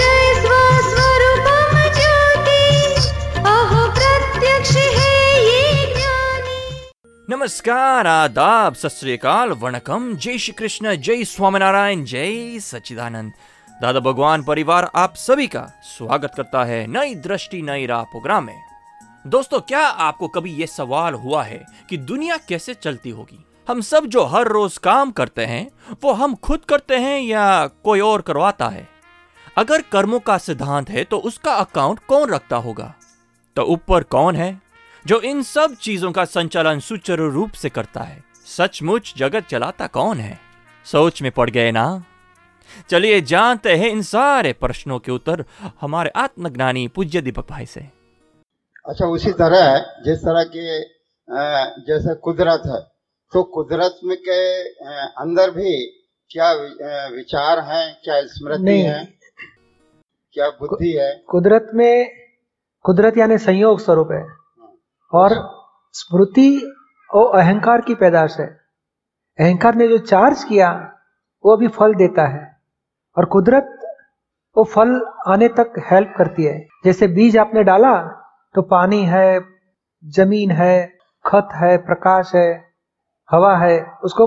जय नमस्कार, आदाब, सत श्री अकाल, वणकम, जय श्री कृष्ण, जय स्वामीनारायण, जय सच्चिदानंद। दादा भगवान परिवार आप सभी का स्वागत करता है नई दृष्टि नई राह प्रोग्राम में। दोस्तों, क्या आपको कभी ये सवाल हुआ है कि दुनिया कैसे चलती होगी? हम सब जो हर रोज काम करते हैं वो हम खुद करते हैं या कोई और करवाता है? अगर कर्मों का सिद्धांत है तो उसका अकाउंट कौन रखता होगा? तो ऊपर कौन है जो इन सब चीजों का संचालन सुचारू रूप से करता है? सचमुच जगत चलाता कौन है? सोच में पड़ गए ना? चलिए जानते हैं इन सारे प्रश्नों के उत्तर हमारे आत्मज्ञानी पूज्य दीपक भाई से। अच्छा, उसी तरह जिस तरह के जैसे कुदरत है, तो कुदरत में के अंदर भी क्या विचार है, क्या स्मृति है, क्या बुद्धि है? कुदरत में, कुदरत यानी संयोग स्वरूप है, और स्मृति और अहंकार की पैदाश है। अहंकार ने जो चार्ज किया वो भी फल देता है, और कुदरत वो फल आने तक हेल्प करती है। जैसे बीज आपने डाला तो पानी है, जमीन है, खत है, प्रकाश है, हवा है, उसको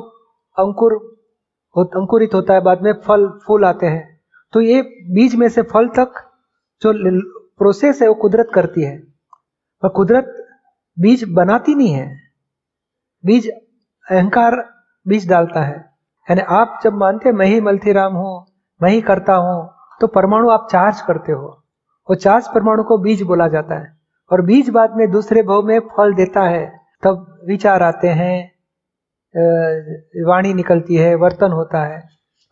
अंकुरित होता है, बाद में फल फूल आते हैं। तो ये बीज में से फल तक जो प्रोसेस है वो कुदरत करती है, और कुदरत बीज बनाती नहीं है। बीज अहंकार बीज डालता है, यानी आप जब मानते हैं मैं ही मल्टीराम हूं, मैं ही करता हूं, तो परमाणु आप चार्ज करते हो, वो चार्ज परमाणु को बीज बोला जाता है, और बीज बाद में दूसरे भाव में फल देता है। तब विचार आते हैं, वाणी निकलती है, वर्तन होता है।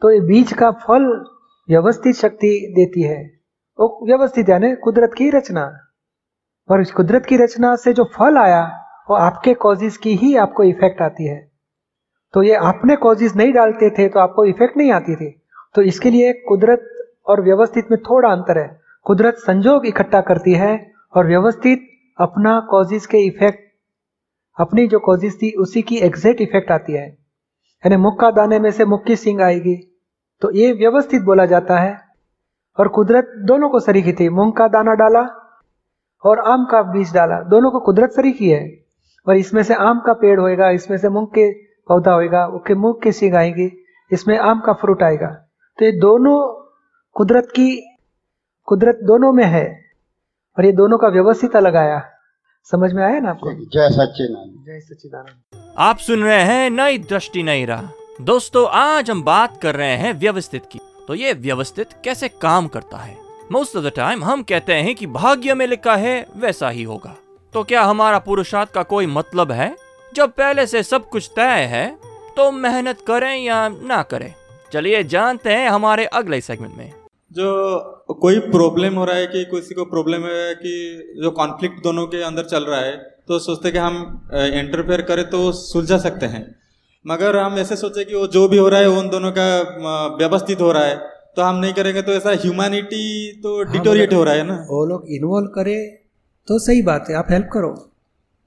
तो ये बीज का फल व्यवस्थित शक्ति देती है, वो व्यवस्थित यानी कुदरत की रचना। पर इस कुदरत की रचना से जो फल आया वो आपके कॉजेस की ही आपको इफेक्ट आती है। तो ये आपने कॉजेस नहीं डालते थे तो आपको इफेक्ट नहीं आती थी। तो इसके लिए कुदरत और व्यवस्थित में थोड़ा अंतर है। कुदरत संजोग इकट्ठा करती है, और व्यवस्थित अपना कॉजेस के इफेक्ट, अपनी जो कॉजेस थी उसी की एग्जैक्ट इफेक्ट आती है। यानी मुक्का दाने में से मुक्की सींग आएगी, तो ये व्यवस्थित बोला जाता है। और कुदरत दोनों को सरीखी थी, मूंग का दाना डाला और आम का बीज डाला, दोनों को कुदरत सरीखी है। और इसमें से आम का पेड़ होएगा, इसमें से मूंग के पौधा होएगा, उसके मूंग के सींग आएंगे, इसमें आम का फ्रूट आएगा। तो ये दोनों कुदरत की, कुदरत दोनों में है, और ये दोनों का व्यवस्थित अलग आया। समझ में आया ना आपको? जय सच्चिदानंद, जय सच्चिदानंद। आप सुन रहे हैं नई दृष्टि नई राह। दोस्तों, आज हम बात कर रहे हैं व्यवस्थित की। तो ये व्यवस्थित कैसे काम करता है? मोस्ट ऑफ द टाइम हम कहते हैं कि भाग्य में लिखा है वैसा ही होगा। तो क्या हमारा पुरुषार्थ का कोई मतलब है जब पहले से सब कुछ तय है? तो मेहनत करें या ना करें। चलिए जानते हैं हमारे अगले सेगमेंट में। जो कोई प्रॉब्लम हो रहा है, कि किसी को प्रॉब्लम है कि जो कॉन्फ्लिक्ट दोनों के अंदर चल रहा है, तो सोचते कि हम इंटरफेयर करें तो सुलझा सकते हैं। मगर हम ऐसे सोचे कि वो जो भी हो रहा है उन दोनों का व्यवस्थित हो रहा है, तो हम नहीं करेंगे तो ऐसा ह्यूमैनिटी तो डिटोरिएट हो रहा है ना। वो लोग इन्वॉल्व करे तो सही बात है, आप हेल्प करो,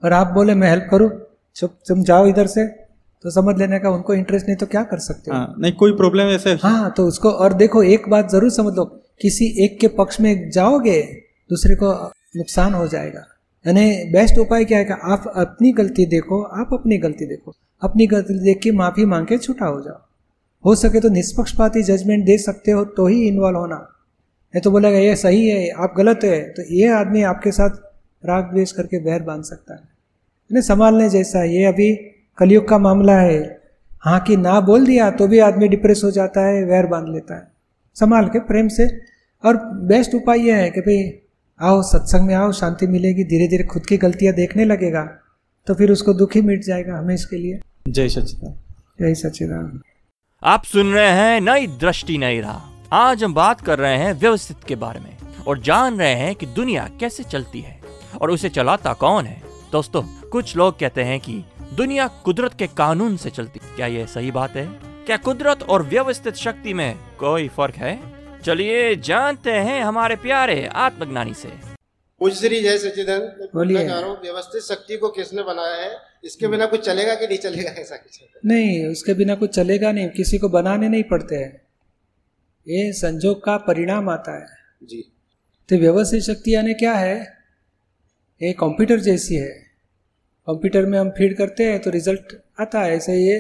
और आप बोले मैं हेल्प करूँ, चुप तुम जाओ इधर से, तो समझ लेने का उनको इंटरेस्ट नहीं, तो क्या कर सकते हो? नहीं, कोई प्रॉब्लम ऐसे हाँ तो उसको। और देखो, एक बात जरूर समझ लो, किसी एक के पक्ष में जाओगे दूसरे को नुकसान हो जाएगा। यानी बेस्ट उपाय क्या है? आप अपनी गलती देखो, आप अपनी गलती देखो, अपनी गलती देख के माफी मांग के छूटा हो जाओ। हो सके तो निष्पक्षपाती जजमेंट दे सकते हो तो ही इन्वॉल्व होना, नहीं तो बोलेगा ये सही है, आप गलत है, तो ये आदमी आपके साथ राग द्वेष करके वैर बांध सकता है। यानी संभालने जैसा। ये अभी कलयुग का मामला है, हाँ कि ना बोल दिया तो भी आदमी डिप्रेस हो जाता है, वैर बांध लेता है। संभाल के प्रेम से। और बेस्ट उपाय यह है कि भाई आओ सत्संग में, आओ, शांति मिलेगी। धीरे धीरे खुद की गलतियाँ देखने लगेगा तो फिर उसको दुखी मिट जाएगा। हमें इसके लिए जय सच्चिदानंद, जय सच्चिदानंद। आप सुन रहे हैं नई दृष्टि नई राह। आज हम बात कर रहे हैं व्यवस्थित के बारे में, और जान रहे हैं कि दुनिया कैसे चलती है और उसे चलाता कौन है। दोस्तों, कुछ लोग कहते हैं कि दुनिया कुदरत के कानून से चलती, क्या यह सही बात है? क्या कुदरत और व्यवस्थित शक्ति में कोई फर्क है? चलिए जानते हैं हमारे प्यारे आत्मज्ञानी से। पूज श्री जय सच्चिदानंद। बोलिए। व्यवस्थित शक्ति को किसने बनाया है? इसके बिना कुछ चलेगा कि नहीं चलेगा? ऐसा कुछ नहीं, उसके बिना कुछ चलेगा नहीं, किसी को बनाने नहीं पड़ते हैं, ये संजोग का परिणाम आता है जी। तो व्यवस्थित शक्ति यानी क्या है? ये कंप्यूटर जैसी है, कंप्यूटर में हम फीड करते हैं तो रिजल्ट आता है, ऐसे ये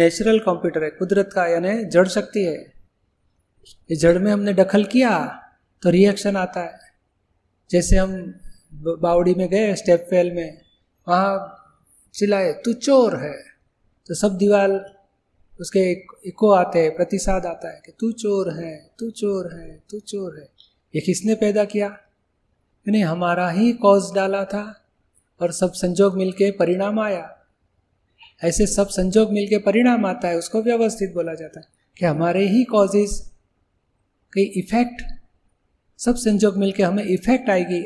नेचुरल कंप्यूटर है, कुदरत का यानी जड़ शक्ति है। ये जड़ में हमने दखल किया तो रिएक्शन आता है। जैसे हम बावड़ी में गए स्टेप फेल में, वहाँ चिल्लाए तू चोर है तो सब दीवार उसके इको आते हैं, प्रतिसाद आता है कि तू चोर है, तू चोर है, तू चोर है। ये किसने पैदा किया? यानी हमारा ही कॉज डाला था और सब संजोग मिलके परिणाम आया। ऐसे सब संजोग मिलके परिणाम आता है, उसको व्यवस्थित बोला जाता है कि हमारे ही कॉजेज के इफेक्ट, सब संजोग मिलके हमें इफेक्ट आएगी,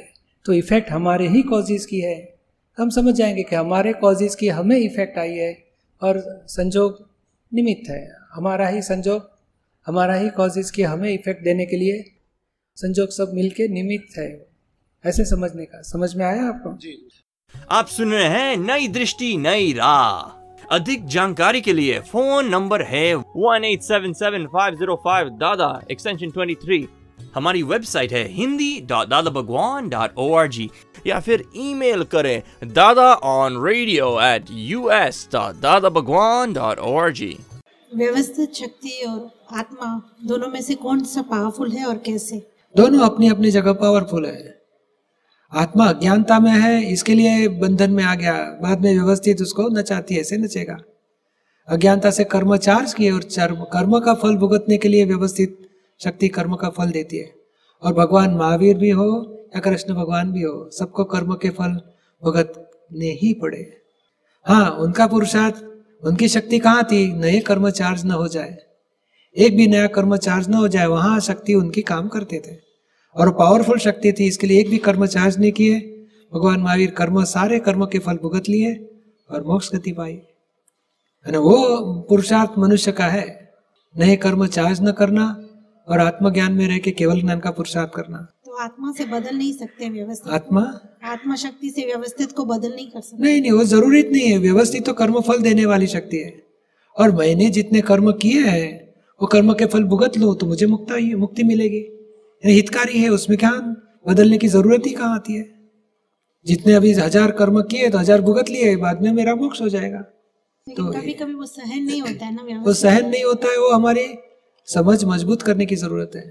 तो इफेक्ट हमारे ही कॉजेज की है। हम समझ जाएंगे कि हमारे कॉजेज की हमें इफेक्ट आई है और संजोग निमित्त है, हमारा ही संजोग, हमारा ही कॉजेज की हमें इफेक्ट देने के लिए संजोग सब मिलके निमित्त है। ऐसे समझने का, समझ में आया आपको जी। आप सुन रहे हैं नई दृष्टि नई राह। अधिक जानकारी के लिए फोन नंबर है 1877505 दादा एक्सटेंशन 23। हमारी वेबसाइट है hindi.dadabhagwan.org या फिर ईमेल करें dadaonradio@us.dadabhagwan.org। व्यवस्थित शक्ति और आत्मा दोनों में से कौन सा पावरफुल है और कैसे? दोनों अपनी अपनी जगह पावरफुल है। आत्मा अज्ञानता में है, इसके लिए बंधन में आ गया, बाद में व्यवस्थित उसको नचाती है, ऐसे नचेगा। अज्ञानता से कर्म चार्ज किए और कर्म का फल भुगतने के लिए व्यवस्थित शक्ति कर्म का फल देती है। और भगवान महावीर भी हो या कृष्ण भगवान भी हो, सबको कर्म के फल भुगतने ही पड़े। हाँ, उनका पुरुषार्थ, उनकी शक्ति कहाँ थी? नए कर्म चार्ज न हो जाए, एक भी नया कर्म चार्ज न हो जाए, वहाँ शक्ति उनकी काम करते थे और पावरफुल शक्ति थी, इसके लिए एक भी कर्म चार्ज नहीं किए। भगवान महावीर कर्म, सारे कर्म के फल भुगत लिए और मोक्ष गति पाई। वो पुरुषार्थ मनुष्य का है, नए कर्म चार्ज न करना और आत्मज्ञान में रह के केवल ज्ञान का पुरुषार्थ करना। तो आत्मा से बदल नहीं सकते व्यवस्थित? आत्मा शक्ति से व्यवस्थित को बदल नहीं कर सकते। नहीं, वो जरूरी नहीं है। व्यवस्थित तो कर्म फल देने वाली शक्ति है और मैंने जितने कर्म किए हैं वो कर्म के फल भुगत लो तो मुझे मुक्ति मिलेगी, हितकारी है, उसमें क्या बदलने की जरूरत ही कहाँ आती है? जितने अभी 1000 कर्म किए तो 1000 भुगत लिए, बाद में मेरा मोक्ष हो जाएगा। तो कभी-कभी वो सहन नहीं होता है ना, वो सहन नहीं होता है, वो हमारी समझ मजबूत करने की जरूरत है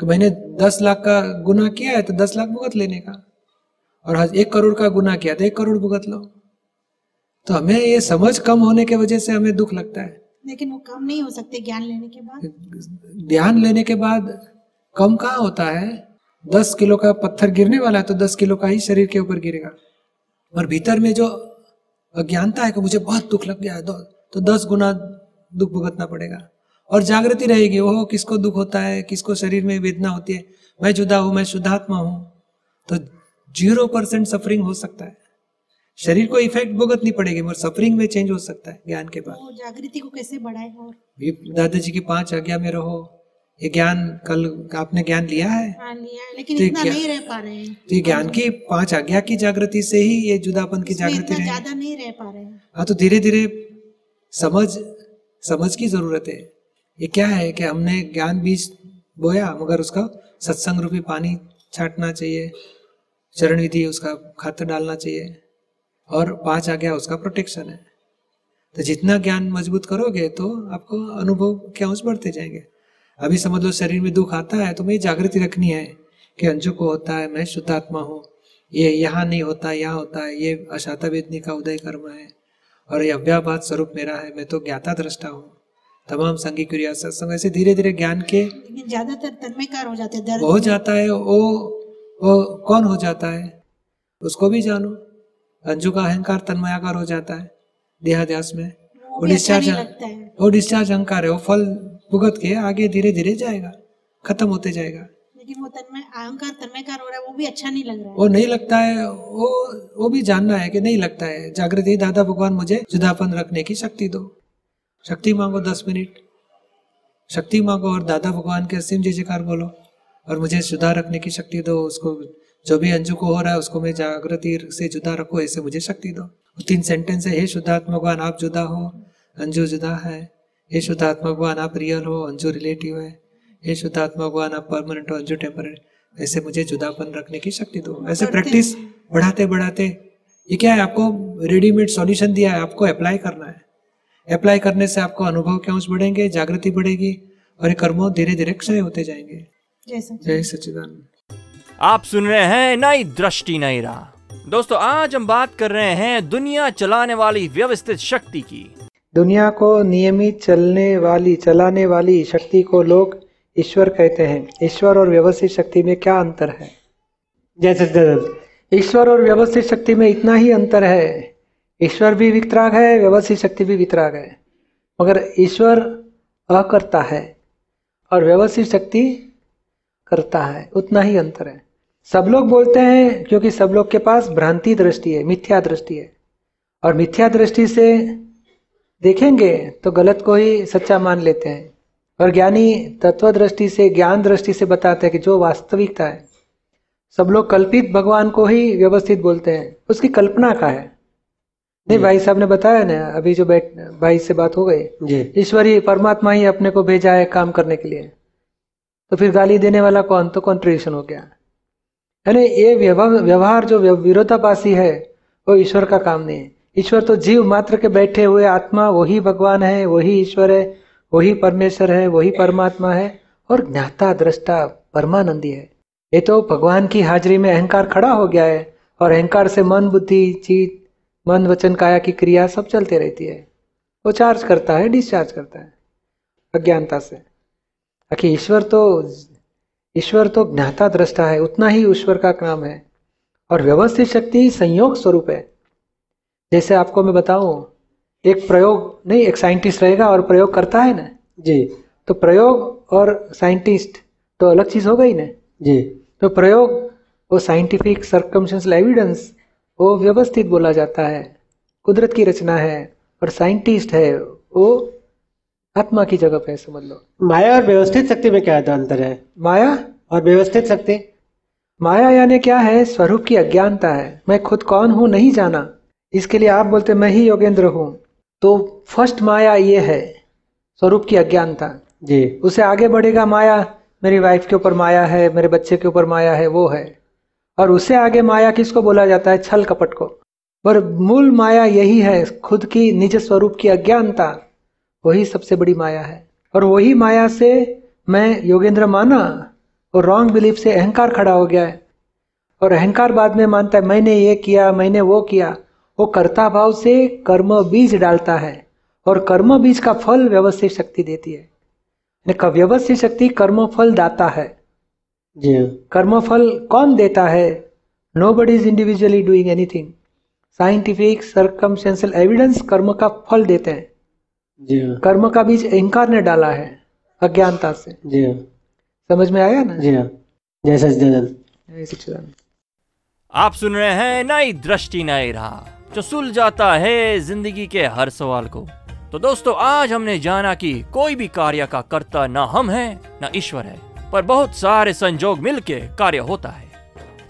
कि मैंने 10 लाख का गुना किया है तो 10 लाख भुगत लेने का, और 1 करोड़ का गुना किया तो 1 करोड़ भुगत लो। तो हमें ये समझ कम होने की वजह से हमें दुख लगता है, लेकिन वो कम नहीं हो सकते ज्ञान लेने के बाद। ज्ञान लेने के बाद कम कहाँ होता है? 10 किलो का पत्थर गिरने वाला है तो 10 किलो का ही शरीर के ऊपर गिरेगा। और भीतर में जो अज्ञानता है कि मुझे बहुत दुख लग गया है तो 10 गुना दुख भुगतना पड़ेगा। और जागृति रहेगी, वो किसको दुख होता है, किसको शरीर में वेदना होती है, मैं जुदा हूँ, मैं शुद्धात्मा हूँ, तो 0% सफरिंग हो सकता है, शरीर को इफेक्ट भुगतनी पड़ेगी, मगर सफरिंग में चेंज हो सकता है ज्ञान के बाद। जागृति को कैसे बढ़ाए? और दादाजी की 5 आज्ञा में रहो। ये ज्ञान कल आपने ज्ञान लिया है, लेकिन इतना नहीं रह पा रहे हैं। तो ज्ञान की 5 आज्ञा की जागृति से ही ये जुदापन की जागृति रहे, ज्यादा नहीं रह पा रहे हैं। हाँ, तो धीरे धीरे समझ की जरूरत है। ये क्या है कि हमने ज्ञान बीज बोया, मगर उसका सत्संग रूपी पानी छाटना चाहिए, चरण विधि उसका खाद डालना चाहिए, और 5 आज्ञा उसका प्रोटेक्शन है। तो जितना ज्ञान मजबूत करोगे तो आपको अनुभव के अंश बढ़ते जाएंगे। अभी समझ लो शरीर में दुख आता है तो मुझे जागृति रखनी है कि अंजू को होता है, मैं शुद्धात्मा हूँ, ये यहाँ नहीं होता, यहाँ होता है, ये अशाता वेदनी का उदय कर्म है और ये अव्याभात स्वरूप मेरा है, मैं तो ज्ञाता दृष्टा हूँ, तमाम संगी क्रिया सत्संग, ऐसे धीरे धीरे ज्ञान के ज्यादातर तन्मयकार हो जाते हैं, हो जाता है। वो कौन हो जाता है उसको भी जानो। अंजू का अहंकार तन्मयाकार हो जाता है देहाध्यास में, वो डिस्चार्ज अहंकार है, वो फल भुगत के आगे धीरे धीरे जाएगा, खत्म होते जाएगा। लेकिन वो तन्मय अहंकार तन्मय कार हो रहा है, वो भी अच्छा नहीं लग रहा है, वो नहीं लगता है, वो भी जानना है कि नहीं लगता है। जागृति, दादा भगवान मुझे जुदापन रखने की शक्ति दो, शक्ति मांगो 10 मिनट, शक्ति मांगो और दादा भगवान के असीम जय जयकार बोलो और मुझे जुदा रखने की शक्ति दो, उसको जो भी अंजू को हो रहा है उसको मैं जागृति से जुदा रखो, ऐसे मुझे शक्ति दो। 3 सेंटेंस है, हे शुद्धात्मा भगवान आप जुदा हो, अंजू जुदा है, हे शुद्धात्मा भगवान आप रियल हो, अंजू रिलेटिव है, हे शुद्धात्मा भगवान आप परमानेंट हो, अंजू टेम्पररी, ऐसे मुझे जुदापन रखने की शक्ति दो। ऐसे प्रैक्टिस बढ़ाते बढ़ाते ये क्या है, आपको रेडीमेड सॉल्यूशन दिया है, आपको अप्लाई करना है। अप्लाई करने से आपको अनुभव के अंश बढ़ेंगे, जागृति बढ़ेगी और ये कर्मों धीरे धीरे क्षय होते जाएंगे। जय सच्चिदानंद। आप सुन रहे हैं नई दृष्टि नई राह। दोस्तों, आज हम बात कर रहे हैं दुनिया चलाने वाली व्यवस्थित शक्ति की। दुनिया को नियमित चलाने वाली शक्ति को लोग ईश्वर कहते हैं। ईश्वर और व्यवस्थित शक्ति में क्या अंतर है? जैसे ईश्वर और व्यवस्थित शक्ति में इतना ही अंतर है, ईश्वर भी वितराग है, व्यवस्थित शक्ति भी वितराग है, मगर ईश्वर अकर्ता है और व्यवस्थित शक्ति करता है, उतना ही अंतर है। सब लोग बोलते हैं क्योंकि सब लोग के पास भ्रांति दृष्टि है, मिथ्या दृष्टि है, और मिथ्या दृष्टि से देखेंगे तो गलत को ही सच्चा मान लेते हैं, और ज्ञानी तत्व दृष्टि से, ज्ञान दृष्टि से बताते हैं कि जो वास्तविकता है। सब लोग कल्पित भगवान को ही व्यवस्थित बोलते हैं, उसकी कल्पना का है। नहीं, भाई साहब ने बताया ना अभी, जो भाई से बात हो गई, ईश्वरी परमात्मा ही अपने को भेजा है काम करने के लिए, तो फिर गाली देने वाला कौन? तो कॉन्ट्रडिक्शन हो गया। यानी ये व्यवहार जो विरोधाभासी है वो ईश्वर का काम नहीं है। ईश्वर तो जीव मात्र के बैठे हुए आत्मा, वही भगवान है, वही ईश्वर है, वही परमेश्वर है, वही परमात्मा है और ज्ञाता दृष्टा परमानंदी है। ये तो भगवान की हाजिरी में अहंकार खड़ा हो गया है और अहंकार से मन बुद्धि चित, मन वचन काया की क्रिया सब चलते रहती है, वो चार्ज करता है, डिस्चार्ज करता है अज्ञानता से। आखिर ईश्वर तो ज्ञाता दृष्टा है, उतना ही ईश्वर का काम है, और व्यवस्थित शक्ति संयोग स्वरूप है। जैसे आपको मैं बताऊं, एक प्रयोग नहीं, एक साइंटिस्ट रहेगा और प्रयोग करता है ना जी, तो प्रयोग और साइंटिस्ट तो अलग चीज हो गई ना जी। तो प्रयोग वो साइंटिफिक सर्कमस्टेंशियल एविडेंस, वो व्यवस्थित बोला जाता है, कुदरत की रचना है, और साइंटिस्ट है वो आत्मा की जगह पे, समझ लो। माया और व्यवस्थित शक्ति में क्या अंतर है? माया और व्यवस्थित शक्ति, माया यानी क्या है? स्वरूप की अज्ञानता है, मैं खुद कौन हूँ नहीं जाना, इसके लिए आप बोलते मैं ही योगेंद्र हूँ। तो फर्स्ट माया ये है, स्वरूप की अज्ञानता जी। उसे आगे बढ़ेगा माया, मेरी वाइफ के ऊपर माया है, मेरे बच्चे के ऊपर माया है, वो है। और उससे आगे माया किसको बोला जाता है? छल कपट को। पर मूल माया यही है, खुद की निज स्वरूप की अज्ञानता, वही सबसे बड़ी माया है। और वही माया से मैं योगेंद्र माना और रॉन्ग बिलीफ से अहंकार खड़ा हो गया है, और अहंकार बाद में मानता है मैंने ये किया, मैंने वो किया। वो कर्ता भाव से कर्म बीज डालता है और कर्म बीज का फल व्यवस्थित शक्ति देती है। व्यवस्थित शक्ति कर्म फल दाता है जी। कर्म फल कौन देता है? Nobody is individually doing anything. Scientific circumstantial evidence कर्म का फल देते हैं। कर्म का बीज अहंकार ने डाला है अज्ञानता से जी। समझ में आया ना जी। जय सच्चिदानंद। आप सुन रहे हैं नई दृष्टि नई राह, जो सुलझाता है जिंदगी के हर सवाल को। तो दोस्तों, आज हमने जाना कि कोई भी कार्य का कर्ता ना हम है ना ईश्वर है, पर बहुत सारे संजोग मिलके कार्य होता है,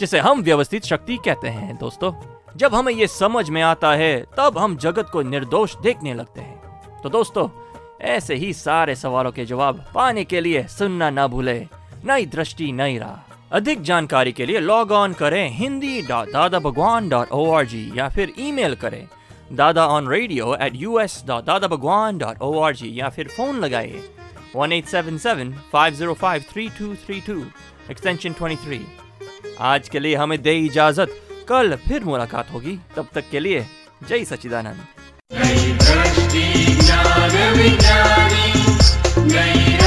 जिसे हम व्यवस्थित शक्ति कहते हैं। दोस्तों, जब हमें ये समझ में आता है तब हम जगत को निर्दोष देखने लगते हैं। तो दोस्तों, ऐसे ही सारे सवालों के जवाब पाने के लिए सुनना ना भूले नई दृष्टि नई राह। अधिक जानकारी के लिए लॉग ऑन करें hindi.dadabhagwan.org या फिर ईमेल करें dadaonradio@us.dadabhagwan.org या फिर फोन लगाएं 1877-505-3232 एक्सटेंशन 23। आज के लिए हमें दे इजाजत, कल फिर मुलाकात होगी, तब तक के लिए जय सच्चिदानंद। नई दृष्टि ज्ञान विज्ञानी नई